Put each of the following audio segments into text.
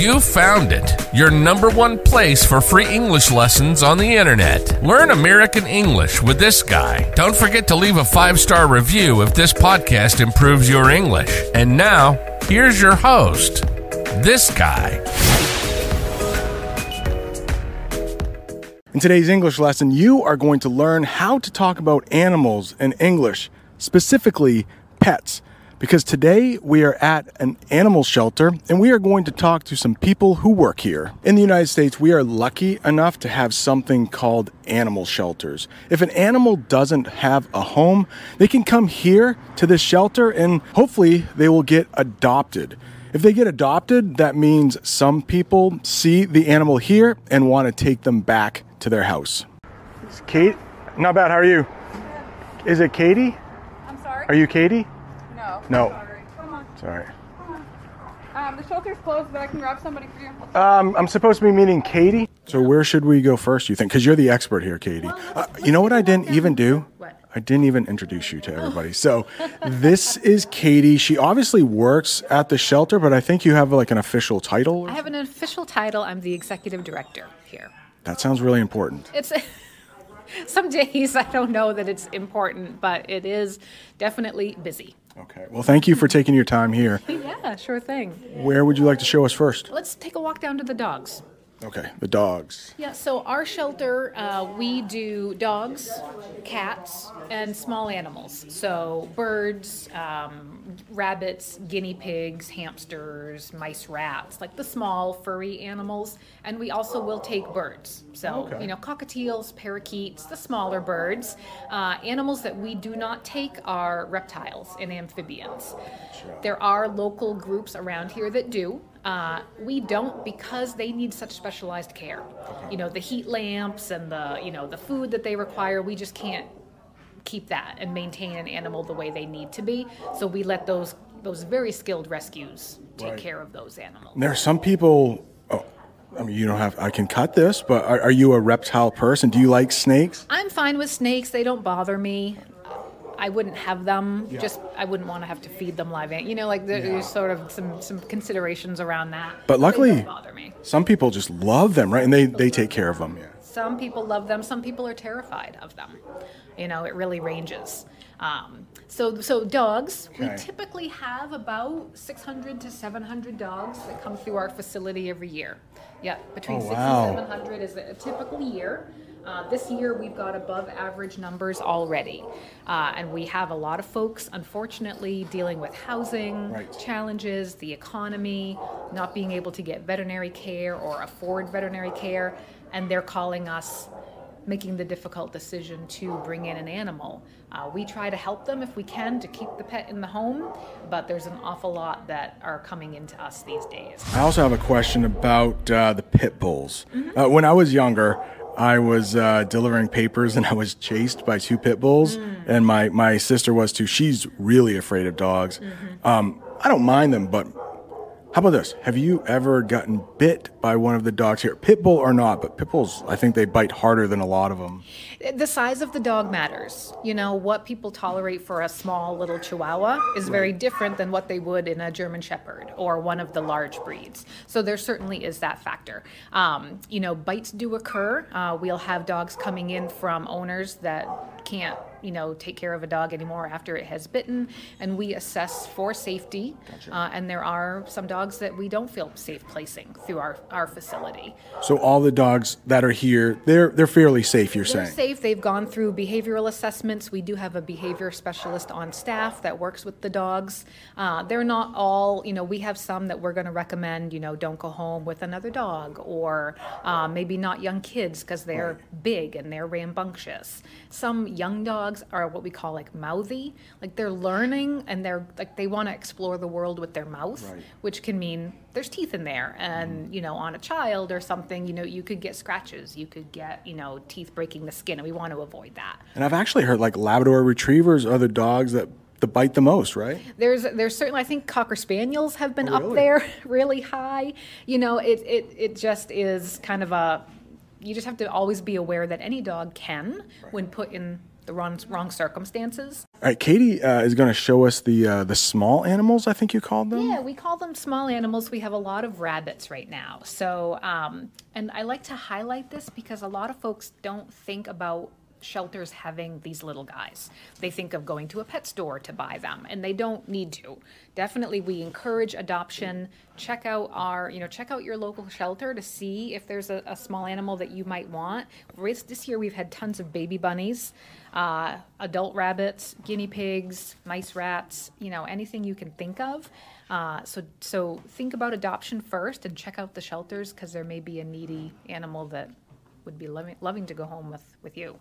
You found it. Your #1 place for free English lessons on the internet. Learn American English with this guy. Don't forget to leave a 5-star review if this podcast improves your English. And now, here's your host, this guy. In today's English lesson, you are going to learn how to talk about animals in English, specifically pets, because today we are at an animal shelter and we are going to talk to some people who work here. In the United States, we are lucky enough to have something called animal shelters. If an animal doesn't have a home, they can come here to this shelter and hopefully they will get adopted. If they get adopted, that means some people see the animal here and want to take them back to their house. It's Kate. Not bad, how are you? Good. Is it Katie? I'm sorry? Are you Katie? No. No. Sorry. Come on. Sorry. Come on. The shelter's closed, but I can grab somebody for you. I'm supposed to be meeting Katie. So where should we go first, you think? Because you're the expert here, Katie. Well, you know what I didn't even do? What? I didn't even introduce you to everybody. So this is Katie. She obviously works at the shelter, but I think you have like an official title. I have an official title. I'm the executive director here. That sounds really important. It's some days I don't know that it's important, but it is definitely busy. Okay. Well, thank you for taking your time here. Yeah, sure thing. Where would you like to show us first? Let's take a walk down to the dogs. Okay, the dogs. Yeah, so our shelter, we do dogs, cats, and small animals. So birds, rabbits, guinea pigs, hamsters, mice, rats, like the small furry animals. And we also will take birds. So, okay. You know, cockatiels, parakeets, the smaller birds. Animals that we do not take are reptiles and amphibians. There are local groups around here that do. We don't, because they need such specialized care. You know, the heat lamps and the food that they require, we just can't keep that and maintain an animal the way they need to be. So we let those very skilled rescues take care of those animals. There are some people, I can cut this, but are you a reptile person? Do you like snakes? I'm fine with snakes. They don't bother me. I wouldn't have them. Yeah. I wouldn't want to have to feed them live. There's sort of some considerations around that. But luckily, they don't bother me. Some people just love them, right? And they take care of them. Yeah. Some people love them. Some people are terrified of them. You know, it really ranges. So dogs. Okay. We typically have about 600 to 700 dogs that come through our facility every year. Yeah, between 600 and 700 is a typical year. This year we've got above average numbers already, and we have a lot of folks, unfortunately, dealing with housing challenges, the economy, not being able to get veterinary care or afford veterinary care, and they're calling us, making the difficult decision to bring in an animal. We try to help them if we can to keep the pet in the home, but there's an awful lot that are coming into us these days. I also have a question about the pit bulls. Mm-hmm. When I was younger, I was delivering papers and I was chased by 2 pit bulls, and my sister was too. She's really afraid of dogs. Mm-hmm. I don't mind them, but how about this? Have you ever gotten bit by one of the dogs here? Pit bull or not, but pit bulls, I think they bite harder than a lot of them. The size of the dog matters. You know, what people tolerate for a small little chihuahua is very different than what they would in a German Shepherd or one of the large breeds. So there certainly is that factor. You know, bites do occur. We'll have dogs coming in from owners that can't take care of a dog anymore after it has bitten, and we assess for safety. Gotcha. And there are some dogs that we don't feel safe placing through our facility. So all the dogs that are here, they're fairly safe, you're saying? They're safe. They've gone through behavioral assessments. We do have a behavior specialist on staff that works with the dogs. They're not all, we have some that we're going to recommend, don't go home with another dog, or maybe not young kids because they're big and they're rambunctious. Some young dogs are what we call mouthy, they're learning and they're they want to explore the world with their mouth, which can mean there's teeth in there, and on a child or something, you could get scratches, you could get teeth breaking the skin, and we want to avoid that. And I've actually heard Labrador Retrievers are the dogs that bite the most, right? There's certainly, I think Cocker Spaniels have been up there really high. It just is kind of you just have to always be aware that any dog can, when put in the wrong circumstances. All right, Katie is going to show us the small animals, I think you called them. Yeah, we call them small animals. We have a lot of rabbits right now. So, and I like to highlight this because a lot of folks don't think about shelters having these little guys. They think of going to a pet store to buy them, and they don't need to. Definitely, we encourage adoption. Check out our, check out your local shelter to see if there's a small animal that you might want. This year, we've had tons of baby bunnies, adult rabbits, guinea pigs, mice rats, anything you can think of. So think about adoption first and check out the shelters, because there may be a needy animal that would be loving to go home with you.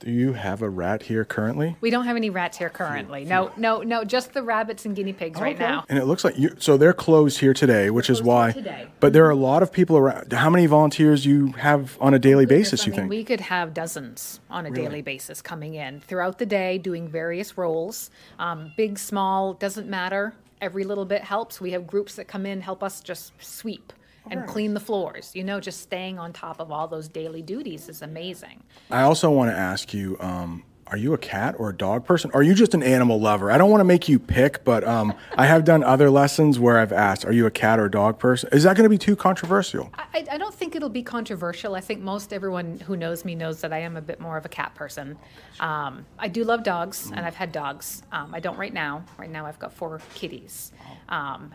Do you have a rat here currently? We don't have any rats here currently. No, just the rabbits and guinea pigs right now. And it looks like so they're closed here today, which is why. But there are a lot of people around. How many volunteers you have on a daily basis, you think? We could have dozens on a daily basis coming in throughout the day, doing various roles. Big, small, doesn't matter. Every little bit helps. We have groups that come in, help us just sweep and clean the floors. Just staying on top of all those daily duties is amazing. I also want to ask you, are you a cat or a dog person? Or are you just an animal lover? I don't want to make you pick, but I have done other lessons where I've asked, are you a cat or a dog person? Is that going to be too controversial? I don't think it'll be controversial. I think most everyone who knows me knows that I am a bit more of a cat person. I do love dogs, and I've had dogs. I don't right now. Right now I've got 4 kitties. I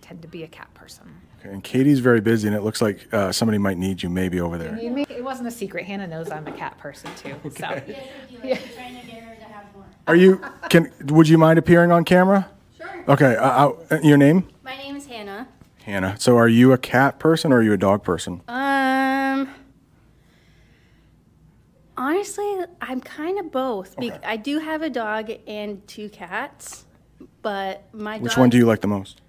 tend to be a cat person. Okay, and Katie's very busy, and it looks like somebody might need you maybe over there. It wasn't a secret. Hannah knows I'm a cat person too. Okay. So. Yeah. Trying to get her to have more. Would you mind appearing on camera? Sure. Okay. Your name? My name is Hannah. Hannah. So are you a cat person or are you a dog person? Honestly, I'm kind of both. Okay. I do have a dog and 2 cats, but my dog... Which one do you like the most?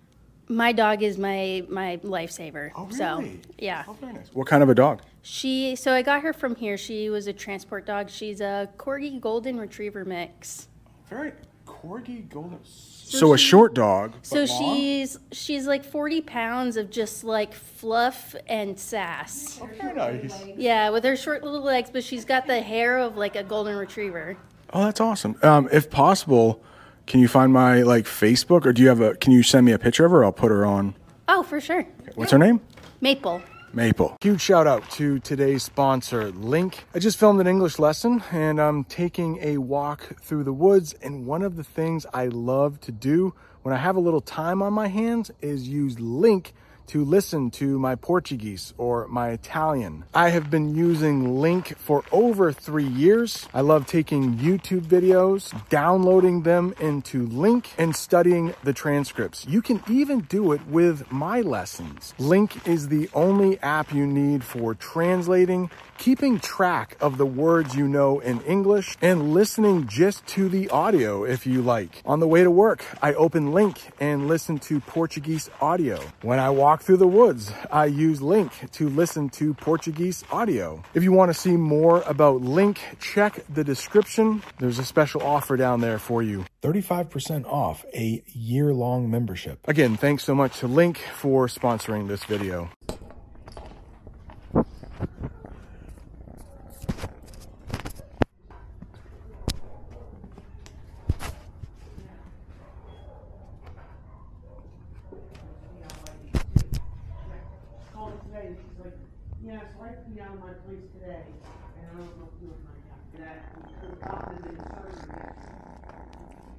My dog is my lifesaver. Oh, really? So, yeah. Oh, very nice. What kind of a dog? So I got her from here. She was a transport dog. She's a corgi golden retriever mix. Very corgi golden. So a short dog. So she's like 40 pounds of just like fluff and sass. Oh, very nice. Yeah, with her short little legs, but she's got the hair of like a golden retriever. Oh, that's awesome. If possible, can you find my Facebook, or can you send me a picture of her? I'll put her on. Oh, for sure. Okay. What's her name? Maple. Maple. Huge shout out to today's sponsor, LingQ. I just filmed an English lesson and I'm taking a walk through the woods. And one of the things I love to do when I have a little time on my hands is use LingQ to listen to my Portuguese or my Italian. I have been using LingQ for over 3 years. I love taking YouTube videos, downloading them into LingQ, and studying the transcripts. You can even do it with my lessons. LingQ is the only app you need for translating, keeping track of the words you know in English, and listening just to the audio if you like. On the way to work, I open LingQ and listen to Portuguese audio. When I walk through the woods, I use LingQ to listen to Portuguese audio. If you want to see more about LingQ, check the description. There's a special offer down there for you. 35% off a year-long membership. Again, thanks so much to LingQ for sponsoring this video.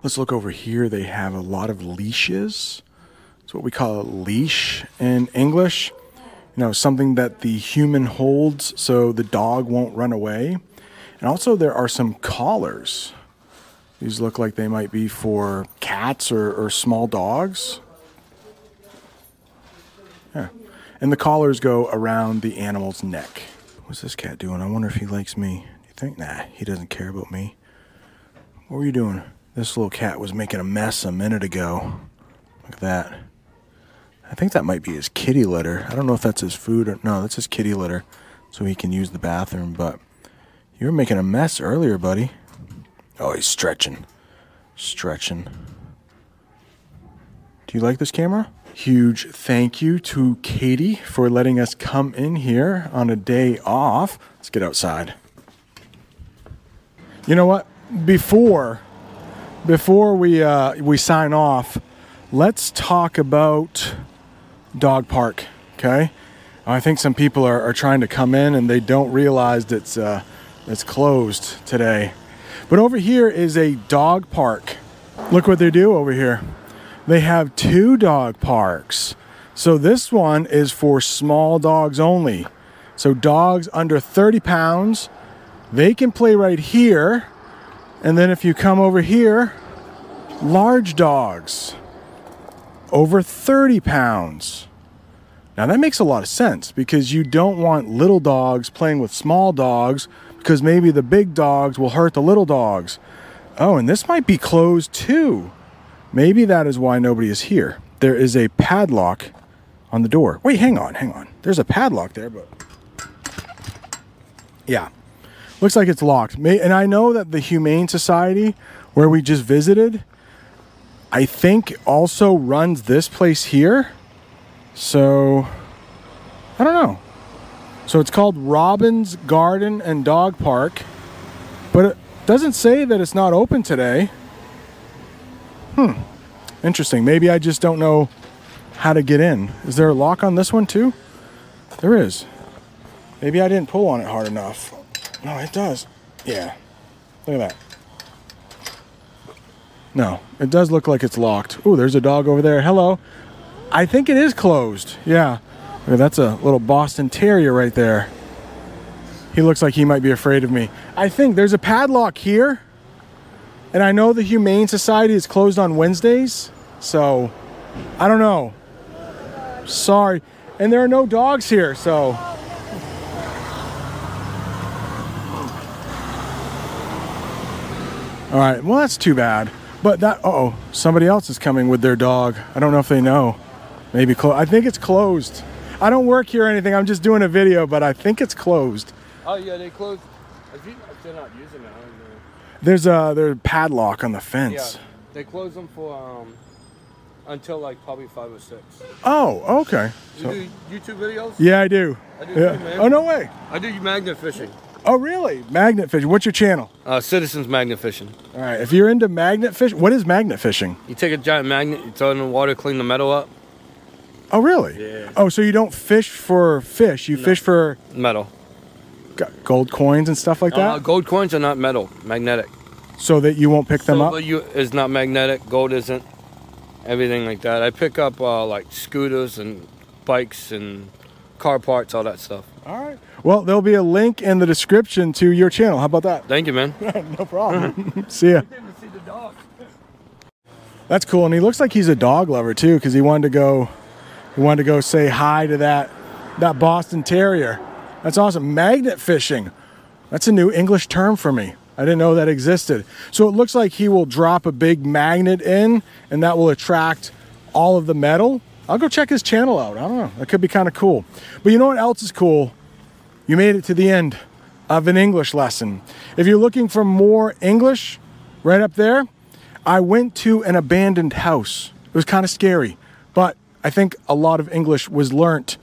Let's look over here. They have a lot of leashes. It's what we call a leash in English. Something that the human holds so the dog won't run away. And also there are some collars. These look like they might be for cats or small dogs. Yeah. And the collars go around the animal's neck. What's this cat doing? I wonder if he likes me. Do you think? Nah, he doesn't care about me. What were you doing? This little cat was making a mess a minute ago. Look at that. I think that might be his kitty litter. I don't know if that's his food or... No, that's his kitty litter, so he can use the bathroom, but... You were making a mess earlier, buddy. Oh, he's stretching. Stretching. Do you like this camera? Huge thank you to Katie for letting us come in here on a day off. Let's get outside. You know what? Before we sign off, let's talk about dog park, okay? I think some people are trying to come in and they don't realize it's closed today. But over here is a dog park. Look what they do over here. They have two dog parks. So this one is for small dogs only. So dogs under 30 pounds, they can play right here. And then if you come over here, large dogs over 30 pounds. Now that makes a lot of sense because you don't want little dogs playing with small dogs because maybe the big dogs will hurt the little dogs. Oh, and this might be closed too. Maybe that is why nobody is here. There is a padlock on the door. Wait, hang on. There's a padlock there, but yeah, looks like it's locked. And I know that the Humane Society where we just visited, I think also runs this place here. So, I don't know. So it's called Robin's Garden and Dog Park, but it doesn't say that it's not open today. Interesting. Maybe I just don't know how to get in. Is there a lock on this one too? There is. Maybe I didn't pull on it hard enough. No, it does. Yeah. Look at that. No, it does look like it's locked. Ooh, there's a dog over there. Hello. I think it is closed. Yeah. That's a little Boston Terrier right there. He looks like he might be afraid of me. I think there's a padlock here. And I know the Humane Society is closed on Wednesdays. So, I don't know. Sorry. And there are no dogs here, so. All right. Well, that's too bad. But that, uh-oh, somebody else is coming with their dog. I don't know if they know. Maybe I think it's closed. I don't work here or anything. I'm just doing a video, but I think it's closed. Oh yeah, they closed. If they're not using it, I don't know. There's a padlock on the fence. Yeah, they close them for until like probably 5 or 6. Oh, okay. You do YouTube videos? Yeah, I do. I do too, man. Oh no way. I do magnet fishing. Oh really? Magnet fishing. What's your channel? Citizens Magnet Fishing. All right. If you're into magnet fish, what is magnet fishing? You take a giant magnet, you throw it in the water, clean the metal up. Oh really? Yeah. Oh, so you don't fish for fish? You fish for metal, gold coins and stuff like that. Gold coins are not metal, magnetic. So that you won't pick them up. Silver is not magnetic. Gold isn't. Everything like that. I pick up like scooters and bikes and car parts, all that stuff. All right. Well, there'll be a link in the description to your channel. How about that? Thank you, man. No problem. See ya. See the dog. That's cool, and he looks like he's a dog lover too, because he wanted to go. We wanted to go say hi to that Boston Terrier. That's awesome. Magnet fishing. That's a new English term for me. I didn't know that existed. So it looks like he will drop a big magnet in and that will attract all of the metal. I'll go check his channel out. I don't know. That could be kind of cool. But you know what else is cool? You made it to the end of an English lesson. If you're looking for more English, right up there, I went to an abandoned house. It was kind of scary, but I think a lot of English was learnt